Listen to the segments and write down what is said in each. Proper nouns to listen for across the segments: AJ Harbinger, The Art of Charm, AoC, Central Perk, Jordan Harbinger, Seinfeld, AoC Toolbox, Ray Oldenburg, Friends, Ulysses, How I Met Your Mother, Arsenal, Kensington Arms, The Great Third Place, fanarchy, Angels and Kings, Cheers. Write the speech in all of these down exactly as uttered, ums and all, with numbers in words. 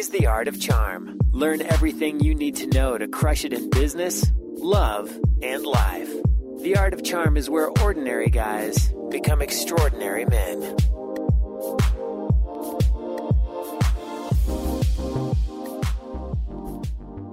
is The Art of Charm. Learn everything you need to know to crush it in business, love, and life. The Art of Charm is where ordinary guys become extraordinary men.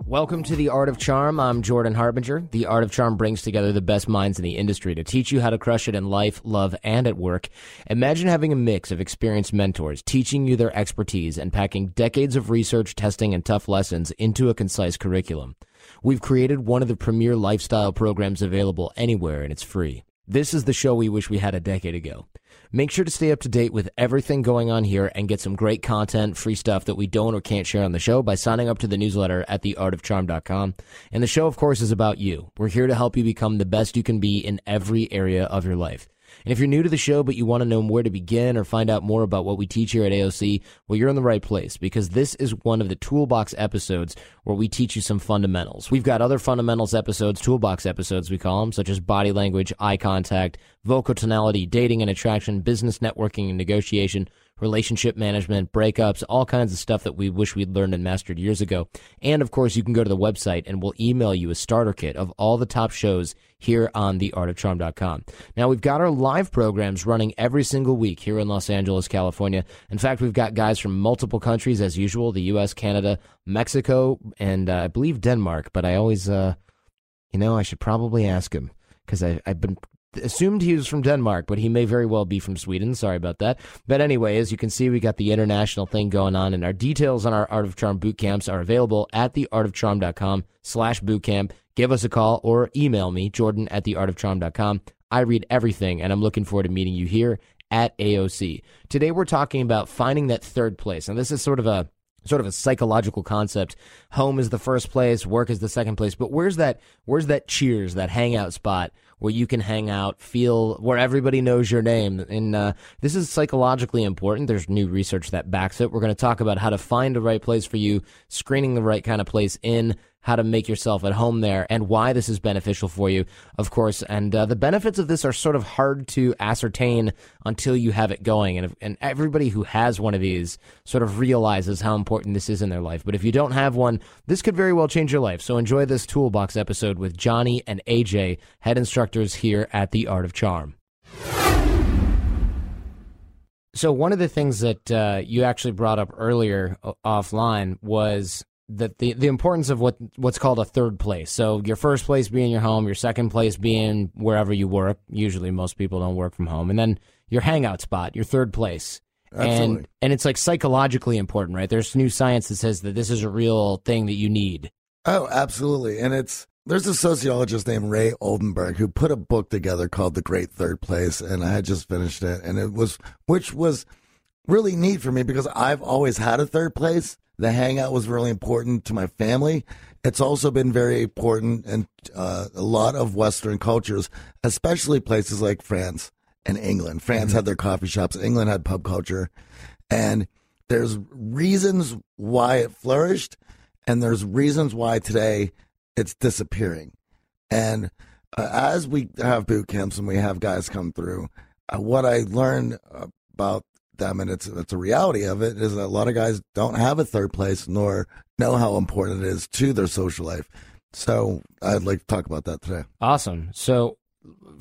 Welcome to The Art of Charm. I'm Jordan Harbinger. The Art of Charm brings together the best minds in the industry to teach you how to crush it in life, love, and at work. Imagine having a mix of experienced mentors teaching you their expertise and packing decades of research, testing, and tough lessons into a concise curriculum. We've created one of the premier lifestyle programs available anywhere, and it's free. This is the show we wish we had a decade ago. Make sure to stay up to date with everything going on here and get some great content, free stuff that we don't or can't share on the show by signing up to the newsletter at the art of charm dot com. And the show, of course, is about you. We're here to help you become the best you can be in every area of your life. And if you're new to the show but you want to know where to begin or find out more about what we teach here at A O C, well, you're in the right place, because this is one of the Toolbox episodes where we teach you some fundamentals. We've got other fundamentals episodes, Toolbox episodes we call them, such as body language, eye contact, vocal tonality, dating and attraction, business networking and negotiation, relationship management, breakups, all kinds of stuff that we wish we'd learned and mastered years ago. And, of course, you can go to the website and we'll email you a starter kit of all the top shows here on the art of charm dot com. Now, we've got our live programs running every single week here in Los Angeles, California. In fact, we've got guys from multiple countries, as usual, the U S, Canada, Mexico, and uh, I believe Denmark. But I always, uh, you know, I should probably ask him, because I've been... assumed he was from Denmark, but he may very well be from Sweden. Sorry about that. But anyway, as you can see, we got the international thing going on, and our details on our Art of Charm boot camps are available at the art of charm dot com slash boot camp. Give us a call or email me, Jordan at the art of charm dot com. I read everything, and I'm looking forward to meeting you here at A O C. Today, we're talking about finding that third place, and this is sort of a sort of a psychological concept. Home is the first place, work is the second place, but where's that where's that Cheers, that hangout spot where you can hang out, feel where everybody knows your name? And uh, this is psychologically important. There's new research that backs it. We're going to talk about how to find the right place for you, screening the right kind of place in, how to make yourself at home there, and why this is beneficial for you, of course. And uh, the benefits of this are sort of hard to ascertain until you have it going. And, if, and everybody who has one of these sort of realizes how important this is in their life. But if you don't have one, this could very well change your life. So enjoy this Toolbox episode with Johnny and A J, head instructors here at The Art of Charm. So one of the things that uh, you actually brought up earlier uh, offline was... that the, the importance of what what's called a third place. So your first place being your home, your second place being wherever you work. Usually most people don't work from home. And then your hangout spot, your third place. Absolutely. And, and it's like psychologically important, right? There's new science that says that this is a real thing that you need. Oh, absolutely. And it's there's a sociologist named Ray Oldenburg who put a book together called The Great Third Place. And I had just finished it. And it was, which was really neat for me, because I've always had a third place. The hangout was really important to my family. It's also been very important in uh, a lot of Western cultures, especially places like France and England. France mm-hmm. had their coffee shops. England had pub culture. And there's reasons why it flourished, and there's reasons why today it's disappearing. And uh, as we have boot camps and we have guys come through, uh, what I learned about them, and it's it's a reality of it, is that a lot of guys don't have a third place nor know how important it is to their social life. So I'd like to talk about that today. Awesome. So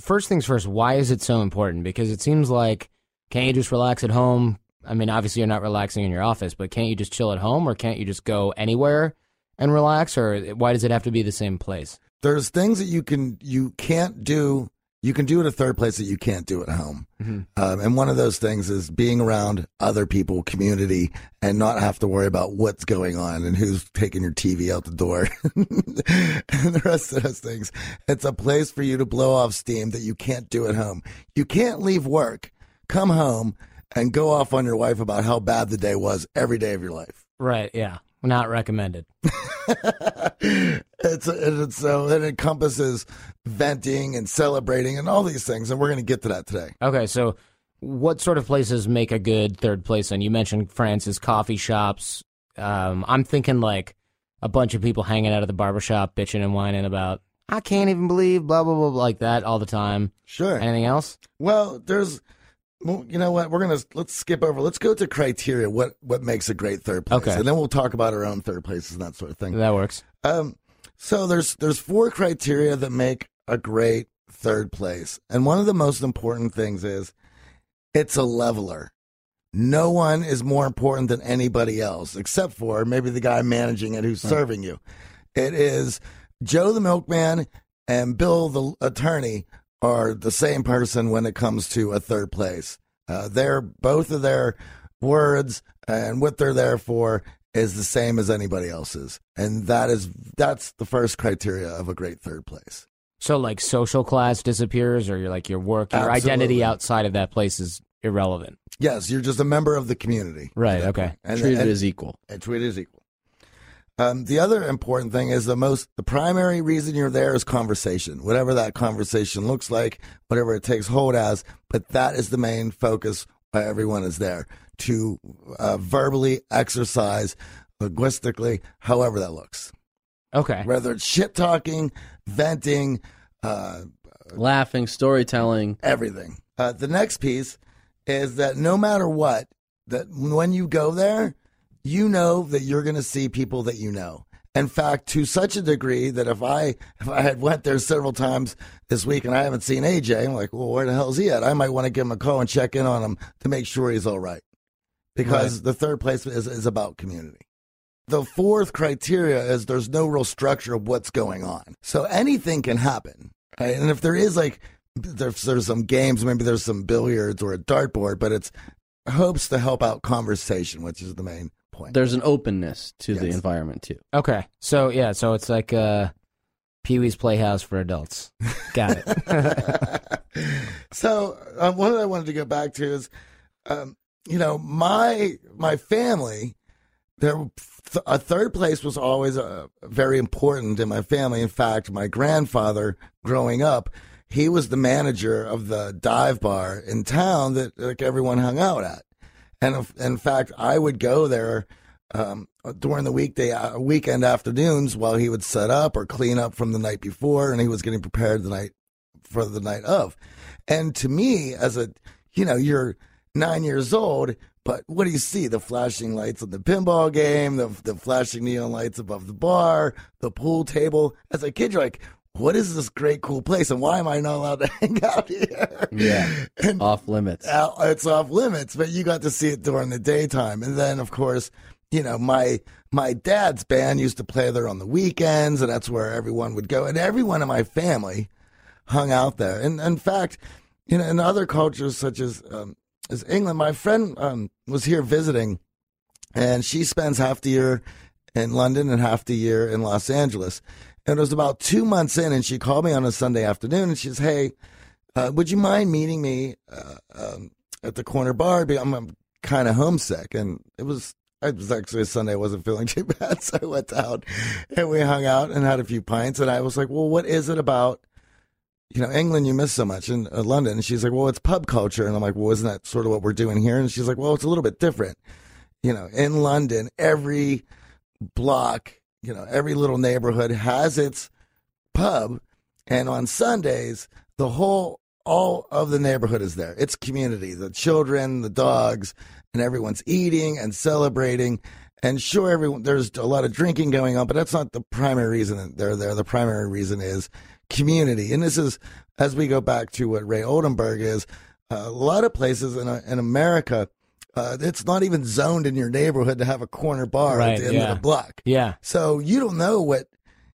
first things first, why is it so important? Because it seems like, can't you just relax at home? I mean, obviously you're not relaxing in your office, but can't you just chill at home, or can't you just go anywhere and relax? Or why does it have to be the same place? There's things that you can you can't do You can do it at a third place that you can't do at home. Mm-hmm. Um, and one of those things is being around other people, community, and not have to worry about what's going on and who's taking your T V out the door and the rest of those things. It's a place for you to blow off steam that you can't do at home. You can't leave work, come home, and go off on your wife about how bad the day was every day of your life. Right, yeah. Not recommended. It's it's so it encompasses venting and celebrating and all these things, and we're going to get to that today. Okay, so what sort of places make a good third place? And you mentioned France's coffee shops. Um, I'm thinking like a bunch of people hanging out at the barbershop, bitching and whining about, I can't even believe, blah, blah, blah, like that all the time. Sure. Anything else? Well, there's Well, you know what? We're gonna let's skip over. Let's go to criteria. What what makes a great third place? Okay. And then we'll talk about our own third places and that sort of thing. That works. Um, so there's there's four criteria that make a great third place, and one of the most important things is it's a leveler. No one is more important than anybody else, except for maybe the guy managing it who's right. serving you. It is Joe the milkman and Bill the attorney are the same person when it comes to a third place. Uh, they're both of their words and what they're there for is the same as anybody else's. And that is that's the first criteria of a great third place. So like social class disappears or you're like your work, your Absolutely. Identity outside of that place is irrelevant. Yes, you're just a member of the community. Right, okay. And, treated and, as equal. And treated as equal. Um, the other important thing is the most, the primary reason you're there is conversation, whatever that conversation looks like, whatever it takes hold as, but that is the main focus why everyone is there, to uh, verbally exercise linguistically, however that looks. Okay. Whether it's shit-talking, venting. Uh, Laughing, storytelling. Everything. Uh, the next piece is that no matter what, that when you go there, you know that you're going to see people that you know. In fact, to such a degree that if I if I had went there several times this week and I haven't seen A J, I'm like, well, where the hell is he at? I might want to give him a call and check in on him to make sure he's all right. Because right. the third place is, is about community. The fourth criteria is there's no real structure of what's going on. So anything can happen. Right? And if there is like, there's, there's some games, maybe there's some billiards or a dartboard, but it's hopes to help out conversation, which is the main point. There's an openness to yes. the environment too. Okay. So yeah, so it's like uh, Pee-wee's Playhouse for adults. Got it. So um, one that I wanted to go back to is, um, you know, my my family, there th- a third place was always uh, very important in my family. In fact, my grandfather growing up, he was the manager of the dive bar in town that like everyone hung out at. And if, in fact, I would go there um, during the weekday uh, weekend afternoons while he would set up or clean up from the night before, and he was getting prepared the night for the night of. And to me, as a you know, you're nine years old, but what do you see? The flashing lights of the pinball game, the the flashing neon lights above the bar, the pool table. As a kid, you're like, what is this great, cool place, and why am I not allowed to hang out here? Yeah, and off limits. It's off limits, but you got to see it during the daytime. And then, of course, you know, my my dad's band used to play there on the weekends, and that's where everyone would go. And everyone in my family hung out there. And, in fact, you know, in other cultures such as, um, as England, my friend um, was here visiting, and she spends half the year in London and half the year in Los Angeles. And it was about two months in, and she called me on a Sunday afternoon, and she says, hey, uh, would you mind meeting me uh, um, at the corner bar? I'm, I'm kind of homesick. And it was, it was actually a Sunday. I wasn't feeling too bad, so I went out, and we hung out and had a few pints. And I was like, well, what is it about, you know, England you miss so much in uh, London? And she's like, well, it's pub culture. And I'm like, well, isn't that sort of what we're doing here? And she's like, well, it's a little bit different. You know, in London, every block, you know, every little neighborhood has its pub, and on Sundays, the whole, all of the neighborhood is there. It's community, the children, the dogs, and everyone's eating and celebrating. And sure, everyone, there's a lot of drinking going on, but that's not the primary reason they're there. The primary reason is community. And this is, as we go back to what Ray Oldenburg is, a lot of places in, in America, Uh, it's not even zoned in your neighborhood to have a corner bar right, at the end yeah. of the block. Yeah. So you don't know what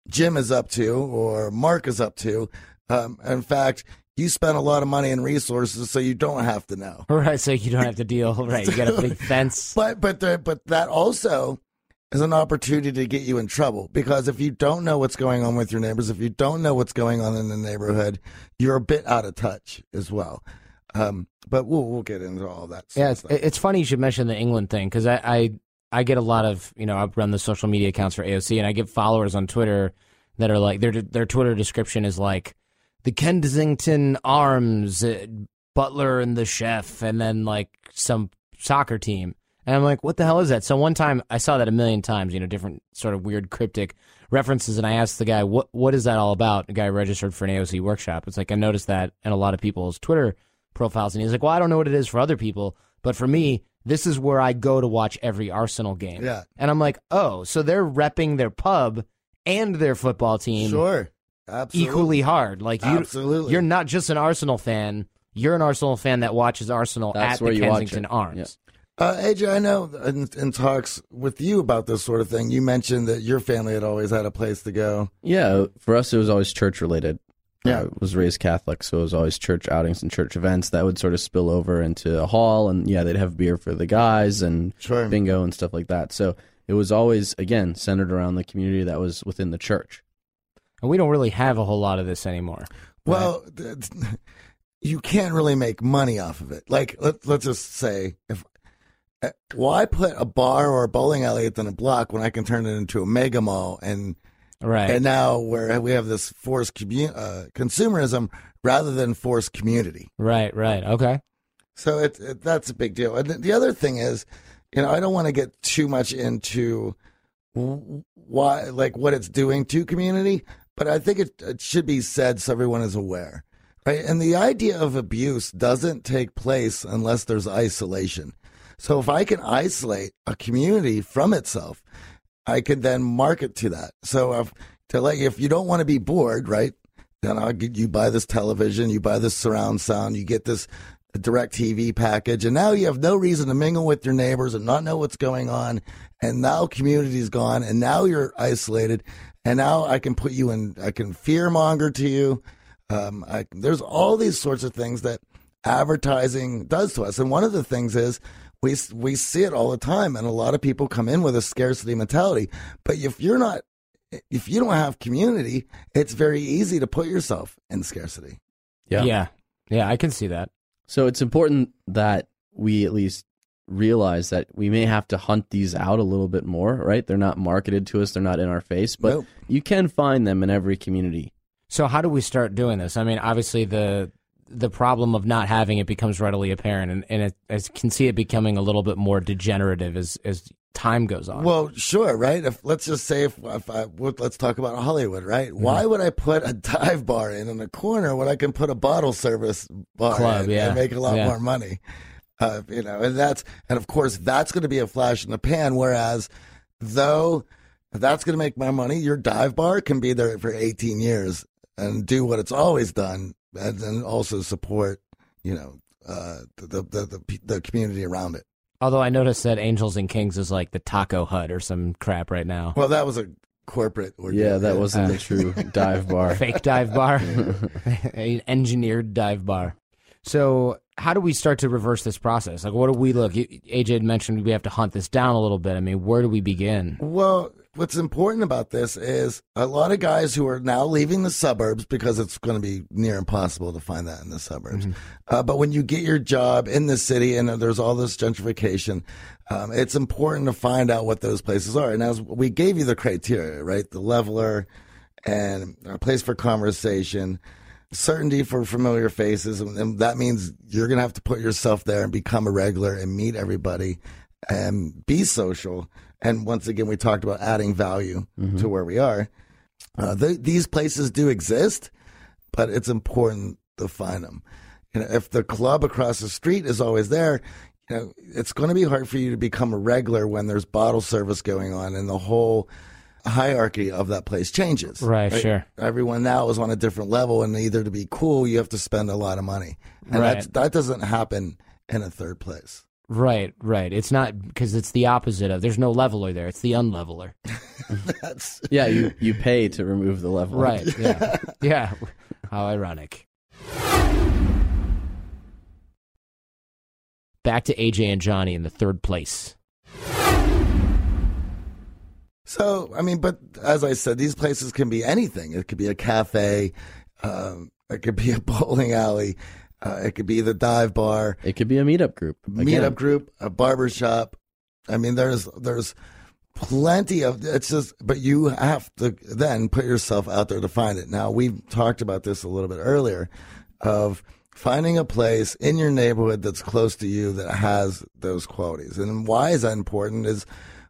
Jim is up to or Mark is up to. Um, in fact, you spend a lot of money and resources, so you don't have to know. Right. So you don't have to deal. Right. You got a big fence. But but the, but that also is an opportunity to get you in trouble, because if you don't know what's going on with your neighbors, if you don't know what's going on in the neighborhood, you're a bit out of touch as well. Um, but we'll we'll get into all that. Yeah, it's, it's funny you should mention the England thing, because I, I I get a lot of, you know, I run the social media accounts for A O C, and I get followers on Twitter that are like, their their Twitter description is like the Kensington Arms, uh, Butler and the Chef, and then like some soccer team, and I'm like, what the hell is that? So one time I saw that a million times, you know, different sort of weird cryptic references, and I asked the guy, what what is that all about? A guy registered for an A O C workshop. It's like, I noticed that in a lot of people's Twitter profiles. And he's like, well, I don't know what it is for other people, but for me, this is where I go to watch every Arsenal game. Yeah. And I'm like, oh, so they're repping their pub and their football team. Sure. Absolutely. Equally hard. Like you, Absolutely. You're not just an Arsenal fan. You're an Arsenal fan that watches Arsenal That's at the Kensington Arms. Yeah. Uh, A J, I know in, in talks with you about this sort of thing, you mentioned that your family had always had a place to go. Yeah, for us it was always church-related. Yeah. I was raised Catholic, so it was always church outings and church events that would sort of spill over into a hall, and yeah, they'd have beer for the guys and sure. bingo and stuff like that. So it was always, again, centered around the community that was within the church. And we don't really have a whole lot of this anymore. Well, right? You can't really make money off of it. Like, let, let's just say... if. Why put a bar or a bowling alley within a block when I can turn it into a mega mall? And right. and now where we have this forced commu uh, consumerism rather than forced community. Right, right, okay. So it, it, that's a big deal. And the other thing is, you know, I don't want to get too much into why, like, what it's doing to community, but I think it, it should be said so everyone is aware, right? And the idea of abuse doesn't take place unless there's isolation. So if I can isolate a community from itself, I can then market to that. So if, to like, if you don't want to be bored, right, then I'll get, you buy this television, you buy this surround sound, you get this direct T V package, and now you have no reason to mingle with your neighbors and not know what's going on, and now community's gone, and now you're isolated, and now I can put you in, I can fearmonger to you. Um, I, there's all these sorts of things that advertising does to us, and one of the things is, We we see it all the time, and a lot of people come in with a scarcity mentality. But if you're not, if you don't have community, it's very easy to put yourself in scarcity. Yeah, yeah, yeah. I can see that. So it's important that we at least realize that we may have to hunt these out a little bit more. Right? They're not marketed to us. They're not in our face. But nope. You can find them in every community. So how do we start doing this? I mean, obviously the. the problem of not having it becomes readily apparent, and, and it, I can see it becoming a little bit more degenerative as, as time goes on. Well, sure, right? If, let's just say, if, if I, let's talk about Hollywood, right? Mm-hmm. Why would I put a dive bar in in a corner when I can put a bottle service bar Club, in yeah. and make a lot yeah. more money? Uh, you know, and that's, and of course, that's going to be a flash in the pan, whereas though that's going to make my money, your dive bar can be there for eighteen years and do what it's always done. And then also support, you know, uh, the, the the the community around it. Although I noticed that Angels and Kings is like the Taco Hut or some crap right now. Well, that was a corporate ordeal. Yeah, that wasn't uh, a true dive bar. Fake dive bar. An engineered dive bar. So how do we start to reverse this process? Like, what do we look? A J had mentioned we have to hunt this down a little bit. I mean, where do we begin? Well... what's important about this is a lot of guys who are now leaving the suburbs because it's going to be near impossible to find that in the suburbs. Mm-hmm. Uh, but when you get your job in the city and there's all this gentrification, um, it's important to find out what those places are. And as we gave you the criteria, right? The leveler and a place for conversation, certainty for familiar faces. And that means you're going to have to put yourself there and become a regular and meet everybody and be social. And once again, we talked about adding value mm-hmm. to where we are. Uh, they, these places do exist, but it's important to find them. You know, if the club across the street is always there, you know, it's going to be hard for you to become a regular when there's bottle service going on and the whole hierarchy of that place changes. Right, right? Sure. Everyone now is on a different level, and either to be cool, you have to spend a lot of money. And right. that's, that doesn't happen in a third place. Right, right. It's not because it's the opposite of. There's no leveler there. It's the unleveler. That's... yeah, you, you pay to remove the leveler. Right, yeah. Yeah, how ironic. Back to A J and Johnny in the third place. So, I mean, but as I said, these places can be anything. It could be a cafe. Um, it could be a bowling alley. Uh, it could be the dive bar. It could be a meetup group. Again. Meetup group, a barbershop. I mean, there's there's plenty of it's just, but you have to then put yourself out there to find it. Now, we've talked about this a little bit earlier, of finding a place in your neighborhood that's close to you that has those qualities. And why is that important is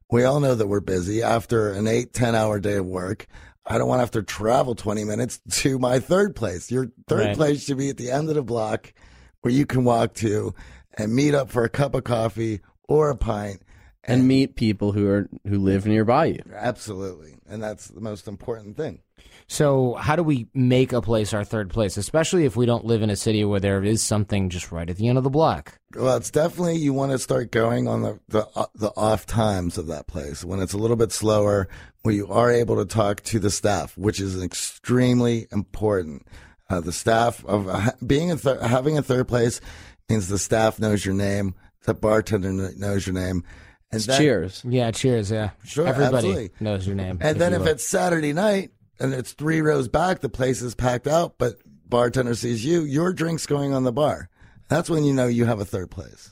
we all know that we're busy after an eight, ten-hour day of work. I don't want to have to travel twenty minutes to my third place. Your third right. place should be at the end of the block where you can walk to and meet up for a cup of coffee or a pint. And, and meet people who are who live nearby you. Absolutely. And that's the most important thing. So how do we make a place our third place, especially if we don't live in a city where there is something just right at the end of the block? Well, it's definitely you want to start going on the, the, uh, the off times of that place when it's a little bit slower, where you are able to talk to the staff, which is extremely important. Uh, the staff of uh, being a th- having a third place means the staff knows your name, the bartender knows your name. And then, cheers. Yeah, cheers, yeah. Sure, everybody absolutely. Knows your name. And if then if look. It's Saturday night and it's three rows back, the place is packed out, but bartender sees you, your drink's going on the bar. That's when you know you have a third place.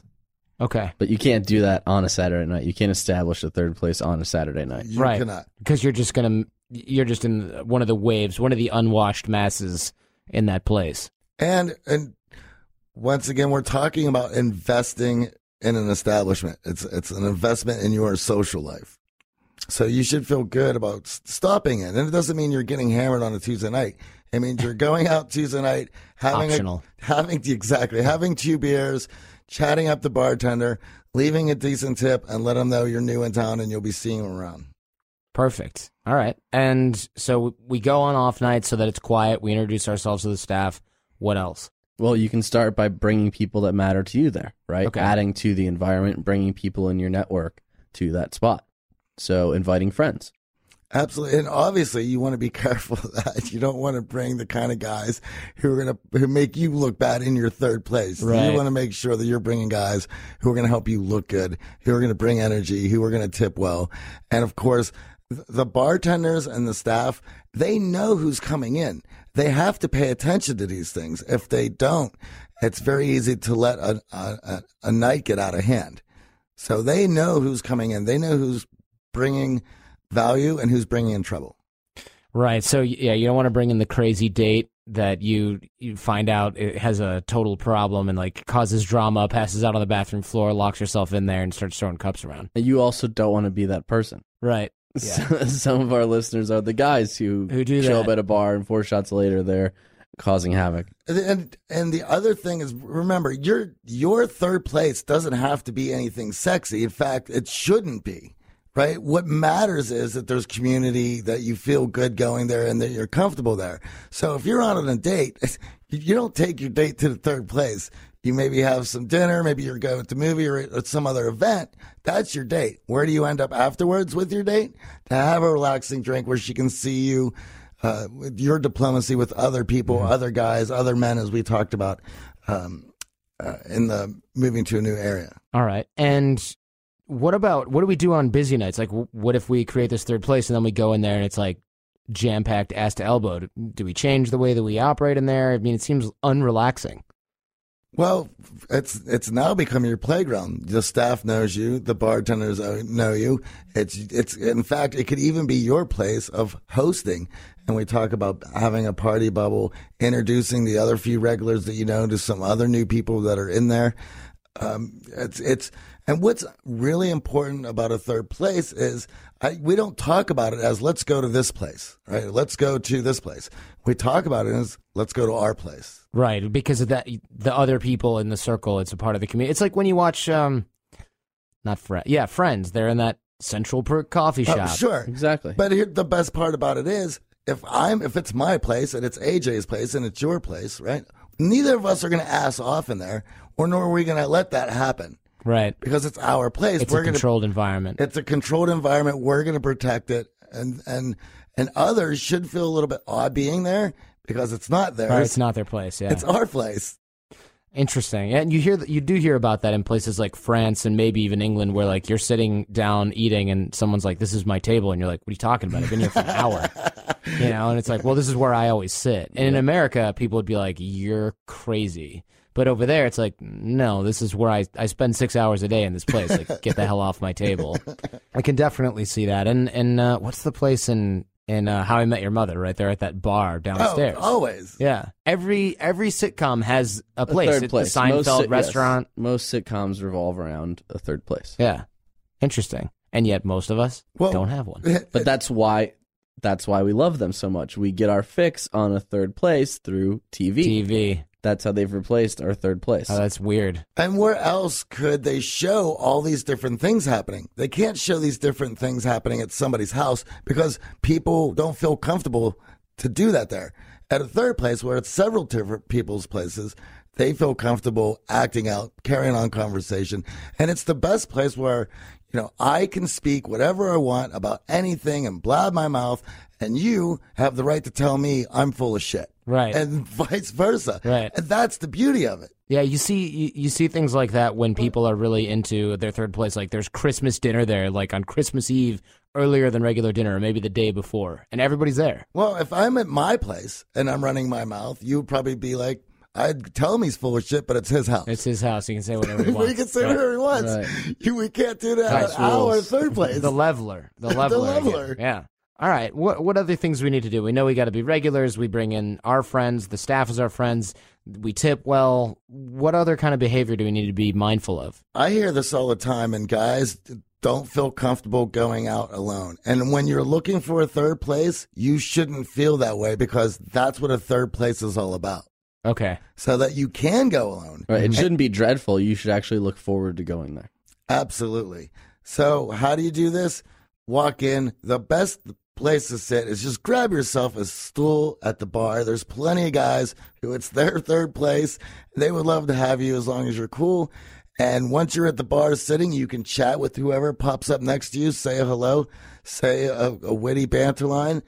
Okay. But you can't do that on a Saturday night. You can't establish a third place on a Saturday night. You right. cannot. Because you're just going to, you're just in one of the waves, one of the unwashed masses in that place. And, and once again, we're talking about investing in an establishment. It's it's an investment in your social life. So you should feel good about stopping it. And it doesn't mean you're getting hammered on a Tuesday night. It means you're going out Tuesday night, having Optional. A, having exactly having two beers, chatting up the bartender, leaving a decent tip, and let them know you're new in town and you'll be seeing them around. Perfect. All right. And so we go on off nights so that it's quiet. We introduce ourselves to the staff. What else? Well, you can start by bringing people that matter to you there, right? Okay. Adding to the environment, bringing people in your network to that spot. So inviting friends. Absolutely. And obviously you want to be careful of that. You don't want to bring the kind of guys who are going to who make you look bad in your third place. Right. You want to make sure that you're bringing guys who are going to help you look good, who are going to bring energy, who are going to tip well. And of course, the bartenders and the staff, they know who's coming in. They have to pay attention to these things. If they don't, it's very easy to let a, a, a night get out of hand. So they know who's coming in. They know who's bringing value and who's bringing in trouble. Right. So, yeah, you don't want to bring in the crazy date that you, you find out it has a total problem and like causes drama, passes out on the bathroom floor, locks yourself in there and starts throwing cups around. And you also don't want to be that person. Right. Yeah. Some of our listeners are the guys who, who do show that. Up at a bar and four shots later they're causing havoc. And and the other thing is, remember, your your third place doesn't have to be anything sexy. In fact, it shouldn't be, right? What matters is that there's community, that you feel good going there and that you're comfortable there. So if you're out on a date, you don't take your date to the third place. You maybe have some dinner, maybe you're going to the movie or at some other event. That's your date. Where do you end up afterwards with your date? To have a relaxing drink where she can see you, uh, with your diplomacy with other people, mm-hmm. other guys, other men, as we talked about um, uh, in the moving to a new area. All right. And what about, what do we do on busy nights? Like, what if we create this third place and then we go in there and it's like jam-packed ass to elbow? Do we change the way that we operate in there? I mean, it seems unrelaxing. Well, it's it's now become your playground. The staff knows you. The bartenders know you. It's it's in fact, it could even be your place of hosting. And we talk about having a party bubble, introducing the other few regulars that you know to some other new people that are in there. Um, it's it's and what's really important about a third place is I, we don't talk about it as let's go to this place, right? Let's go to this place. We talk about it as let's go to our place, right? Because of that, the other people in the circle. It's a part of the community. It's like when you watch, um, not friend, yeah, Friends. They're in that Central Perk coffee shop. Oh, sure, exactly. But here, the best part about it is if I'm if it's my place and it's A J's place and it's your place, right? Neither of us are going to ass off in there, or nor are we going to let that happen. Right. Because it's our place. It's We're a controlled gonna, environment. It's a controlled environment. We're going to protect it. And, and and others should feel a little bit odd being there because it's not theirs. Right, it's not their place, yeah. It's our place. Interesting. And you hear you do hear about that in places like France and maybe even England where like you're sitting down eating and someone's like, this is my table. And you're like, what are you talking about? I've been here for an hour. You know, and it's like, well, this is where I always sit. And in America, people would be like, you're crazy. But over there, it's like, no, this is where I, I spend six hours a day in this place. Like, get the hell off my table. I can definitely see that. And and uh, what's the place in, in uh, How I Met Your Mother, right there at that bar downstairs? Oh, always. Yeah. Every every sitcom has a place. A third place. It's a Seinfeld Most sit- restaurant. Yes. Most sitcoms revolve around a third place. Yeah. Interesting. And yet most of us well, don't have one. But that's why... That's why we love them so much. We get our fix on a third place through T V. T V. that's how they've replaced our third place. Oh, that's weird. And where else could they show all these different things happening? They can't show these different things happening at somebody's house because people don't feel comfortable to do that there. At a third place, where it's several different people's places, they feel comfortable acting out, carrying on conversation. And it's the best place where, you know, I can speak whatever I want about anything and blab my mouth, and you have the right to tell me I'm full of shit. Right. And vice versa. Right. And that's the beauty of it. Yeah, you see you, you see things like that when people are really into their third place. Like there's Christmas dinner there, like on Christmas Eve, earlier than regular dinner, or maybe the day before, and everybody's there. Well, if I'm at my place and I'm running my mouth, you'd probably be like, I'd tell him he's full of shit, but it's his house. It's his house. He can say whatever he wants. He can say right. whatever he wants. Right. You, we can't do that nice at our third place. The leveler. The leveler. The leveler. Yeah. All right. What what other things we need to do? We know we got to be regulars. We bring in our friends. The staff is our friends. We tip well. What other kind of behavior do we need to be mindful of? I hear this all the time, and guys don't feel comfortable going out alone. And when you're looking for a third place, you shouldn't feel that way because that's what a third place is all about. Okay. So that you can go alone. Right. It shouldn't be dreadful. You should actually look forward to going there. Absolutely. So how do you do this? Walk in. The best place to sit is just grab yourself a stool at the bar. There's plenty of guys who it's their third place. They would love to have you as long as you're cool. And once you're at the bar sitting, you can chat with whoever pops up next to you, say a hello, say a, a witty banter line,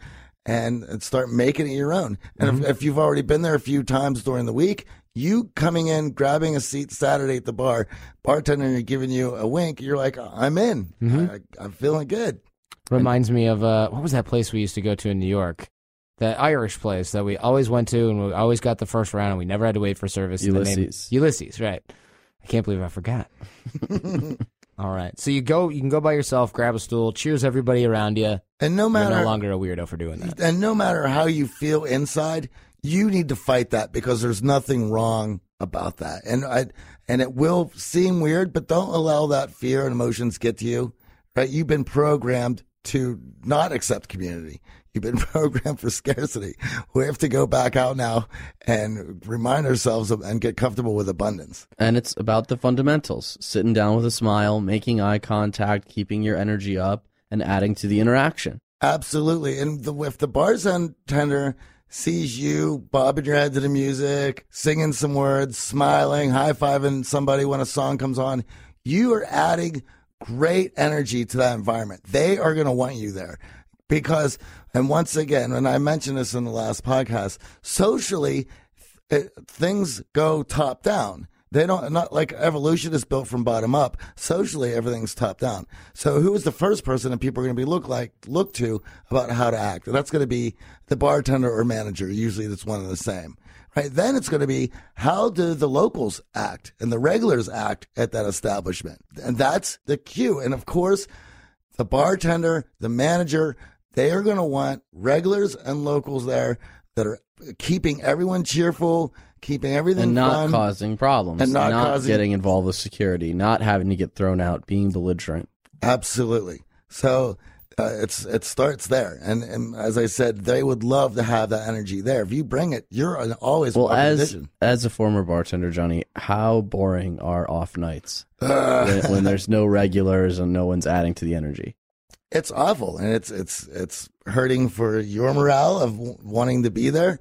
and start making it your own. And mm-hmm. if, if you've already been there a few times during the week, you coming in, grabbing a seat Saturday at the bar, bartender giving you a wink, you're like, I'm in. Mm-hmm. I, I'm feeling good. Reminds and, me of, uh, what was that place we used to go to in New York? That Irish place that we always went to, and we always got the first round, and we never had to wait for service. Ulysses. Name, Ulysses, right. I can't believe I forgot. All right. So you go, you can go by yourself, grab a stool, cheers everybody around you. And no matter, you're no longer a weirdo for doing that. And no matter how you feel inside, you need to fight that because there's nothing wrong about that. And I, and it will seem weird, but don't allow that fear and emotions get to you, right? You've been programmed to not accept community. You've been programmed for scarcity. We have to go back out now and remind ourselves of, and get comfortable with abundance. And it's about the fundamentals, sitting down with a smile, making eye contact, keeping your energy up, and adding to the interaction. Absolutely. And the, if the bartender sees you bobbing your head to the music, singing some words, smiling, high-fiving somebody when a song comes on, you are adding great energy to that environment. They are going to want you there. Because, and once again, and I mentioned this in the last podcast, socially, it, things go top down. They don't, not like evolution is built from bottom up. Socially, everything's top down. So who is the first person that people are going to be look like, look to about how to act? And that's going to be the bartender or manager. Usually that's one and the same, right? Then it's going to be how do the locals act and the regulars act at that establishment? And that's the cue. And of course, the bartender, the manager, they are going to want regulars and locals there that are keeping everyone cheerful, keeping everything and not fun, causing problems, and not, not causing... getting involved with security, not having to get thrown out, being belligerent. Absolutely. So uh, it's it starts there, and, and as I said, they would love to have that energy there. If you bring it, you're always well. As as a former bartender, Johnny, how boring are off nights uh. when, when there's no regulars and no one's adding to the energy? It's awful, and it's it's it's hurting for your morale of w- wanting to be there,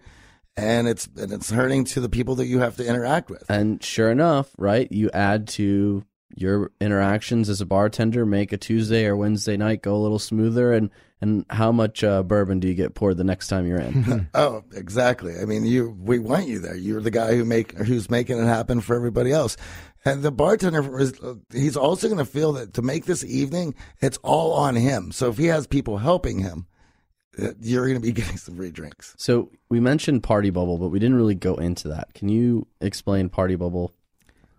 and it's and it's hurting to the people that you have to interact with. And sure enough, right, you add to your interactions as a bartender, make a Tuesday or Wednesday night go a little smoother, and, and how much uh, bourbon do you get poured the next time you're in? Oh, exactly. I mean, you we want you there. You're the guy who make who's making it happen for everybody else. And the bartender, is, he's also going to feel that to make this evening, it's all on him. So if he has people helping him, you're going to be getting some free drinks. So we mentioned Party Bubble, but we didn't really go into that. Can you explain Party Bubble?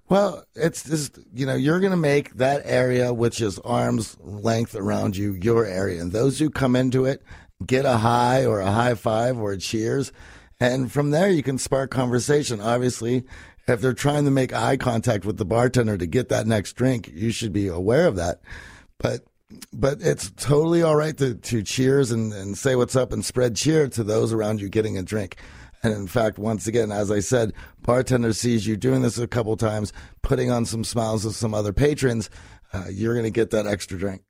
Well, it's just, you know, you're going to make that area, which is arm's length around you, your area. And those who come into it get a high or a high five or a cheers. And from there, you can spark conversation. Obviously, if they're trying to make eye contact with the bartender to get that next drink, you should be aware of that. But but it's totally all right to, to cheers and, and say what's up and spread cheer to those around you getting a drink. And in fact, once again, as I said, bartender sees you doing this a couple times, putting on some smiles with some other patrons, uh, you're going to get that extra drink.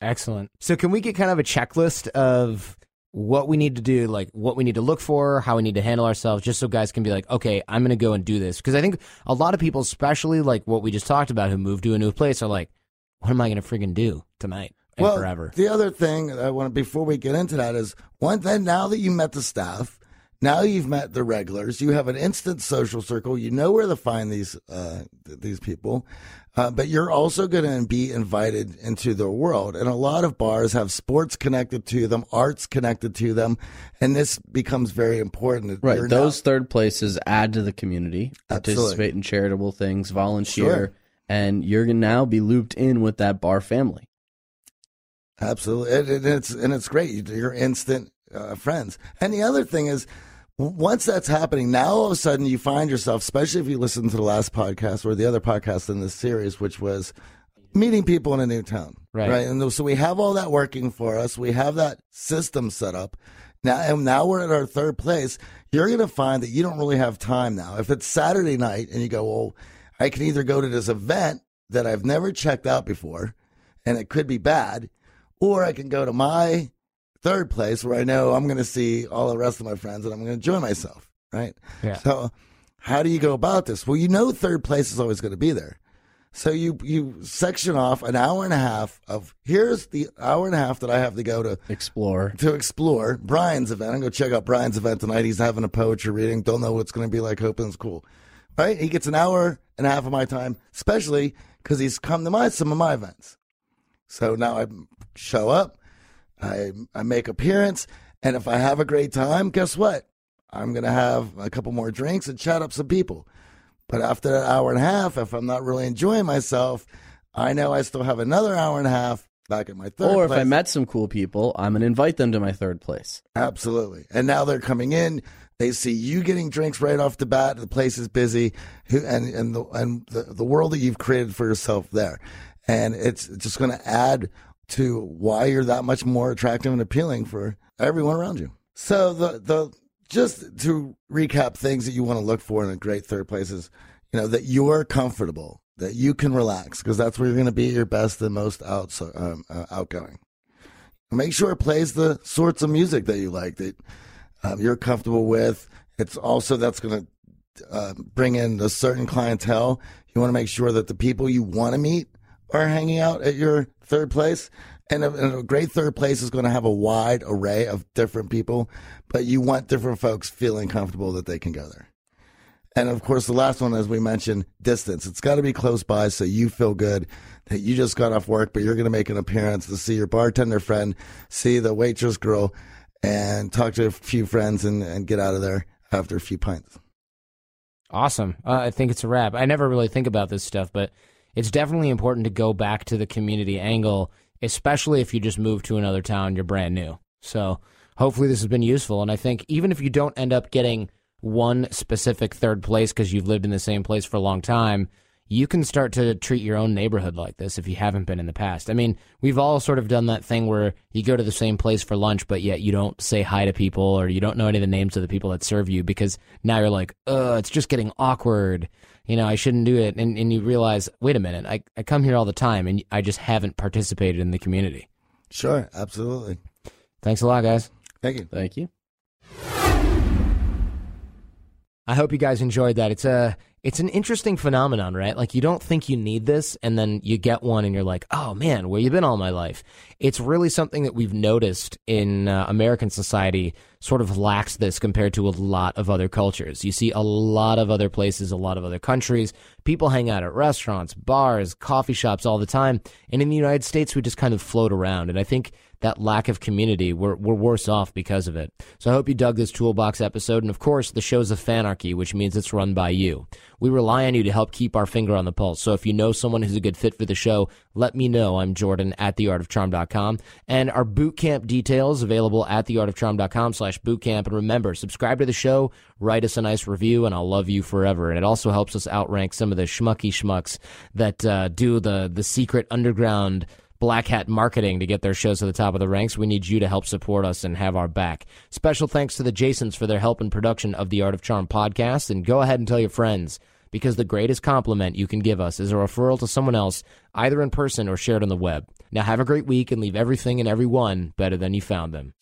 Excellent. So can we get kind of a checklist of what we need to do, like what we need to look for, how we need to handle ourselves, just so guys can be like, okay, I'm going to go and do this? Because I think a lot of people, especially like what we just talked about, who moved to a new place, are like, what am I going to friggin' do tonight and well, forever? The other thing I want before we get into that is, one thing, now that you met the staff, now you've met the regulars, you have an instant social circle, you know where to find these uh, these people, uh, but you're also going to be invited into their world. And a lot of bars have sports connected to them, arts connected to them, and this becomes very important. Right, you're those not... third places add to the community, Absolutely. Participate in charitable things, volunteer, sure. and you're going to now be looped in with that bar family. Absolutely, it, it, it's, and it's great. You're instant uh, friends. And the other thing is, once that's happening, now all of a sudden you find yourself, especially if you listen to the last podcast or the other podcast in this series, which was meeting people in a new town. Right. right? And so we have all that working for us. We have that system set up. Now, and now we're at our third place. You're going to find that you don't really have time now. If it's Saturday night and you go, well, I can either go to this event that I've never checked out before, and it could be bad, or I can go to my third place where I know I'm going to see all the rest of my friends and I'm going to enjoy myself, right? Yeah. So how do you go about this? Well, you know third place is always going to be there. So you, you section off an hour and a half of, here's the hour and a half that I have to go to explore, to explore Brian's event. I'm going to check out Brian's event tonight. He's having a poetry reading. Don't know what it's going to be like. Hoping it's cool, right? He gets an hour and a half of my time, especially because he's come to my some of my events. So now I show up. I, I make appearance, and if I have a great time, guess what? I'm going to have a couple more drinks and chat up some people. But after that hour and a half, if I'm not really enjoying myself, I know I still have another hour and a half back at my third place. Or if I met some cool people, I'm going to invite them to my third place. Absolutely. And now they're coming in. They see you getting drinks right off the bat. The place is busy, and, and, the, and the, the world that you've created for yourself there. And it's just going to add to why you're that much more attractive and appealing for everyone around you. So the the just to recap things that you want to look for in a great third place is, you know, that you're comfortable, that you can relax, because that's where you're going to be your best and most out, um, uh, outgoing. Make sure it plays the sorts of music that you like, that um, you're comfortable with. It's also, that's going to uh, bring in a certain clientele. You want to make sure that the people you want to meet are hanging out at your third place, and a, and a great third place is going to have a wide array of different people, but you want different folks feeling comfortable that they can go there. And of course, the last one, as we mentioned, distance. It's got to be close by so you feel good that you just got off work, but you're going to make an appearance to see your bartender friend, see the waitress girl, and talk to a few friends and, and get out of there after a few pints. Awesome. Uh, I think it's a wrap. I never really think about this stuff, but it's definitely important to go back to the community angle, especially if you just moved to another town, you're brand new. So hopefully this has been useful. And I think even if you don't end up getting one specific third place because you've lived in the same place for a long time, you can start to treat your own neighborhood like this if you haven't been in the past. I mean, we've all sort of done that thing where you go to the same place for lunch, but yet you don't say hi to people, or you don't know any of the names of the people that serve you, because now you're like, oh, it's just getting awkward. You know, I shouldn't do it. And, and you realize, wait a minute, I, I come here all the time and I just haven't participated in the community. Sure. Absolutely. Thanks a lot, guys. Thank you. Thank you. I hope you guys enjoyed that. It's a, it's an interesting phenomenon, right? Like, you don't think you need this, and then you get one and you're like, oh man, where you been all my life? It's really something that we've noticed in uh, American society sort of lacks this compared to a lot of other cultures. You see a lot of other places, a lot of other countries. People hang out at restaurants, bars, coffee shops all the time. And in the United States, we just kind of float around. And I think that lack of community, we're, we're worse off because of it. So I hope you dug this Toolbox episode. And of course, the show's a fanarchy, which means it's run by you. We rely on you to help keep our finger on the pulse. So if you know someone who's a good fit for the show, let me know. I'm Jordan at the art of charm dot com. And our bootcamp details available at the art of charm dot com slash bootcamp. And remember, subscribe to the show, write us a nice review, and I'll love you forever. And it also helps us outrank some of the schmucky schmucks that uh, do the, the secret underground Black Hat Marketing to get their shows to the top of the ranks. We need you to help support us and have our back. Special thanks to the Jasons for their help in production of the Art of Charm podcast. And go ahead and tell your friends, because the greatest compliment you can give us is a referral to someone else, either in person or shared on the web. Now have a great week and leave everything and everyone better than you found them.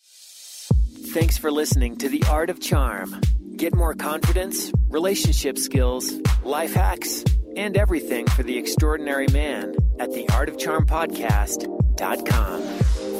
Thanks for listening to The Art of Charm. Get more confidence, relationship skills, life hacks, and everything for the extraordinary man at the art of charm podcast dot com.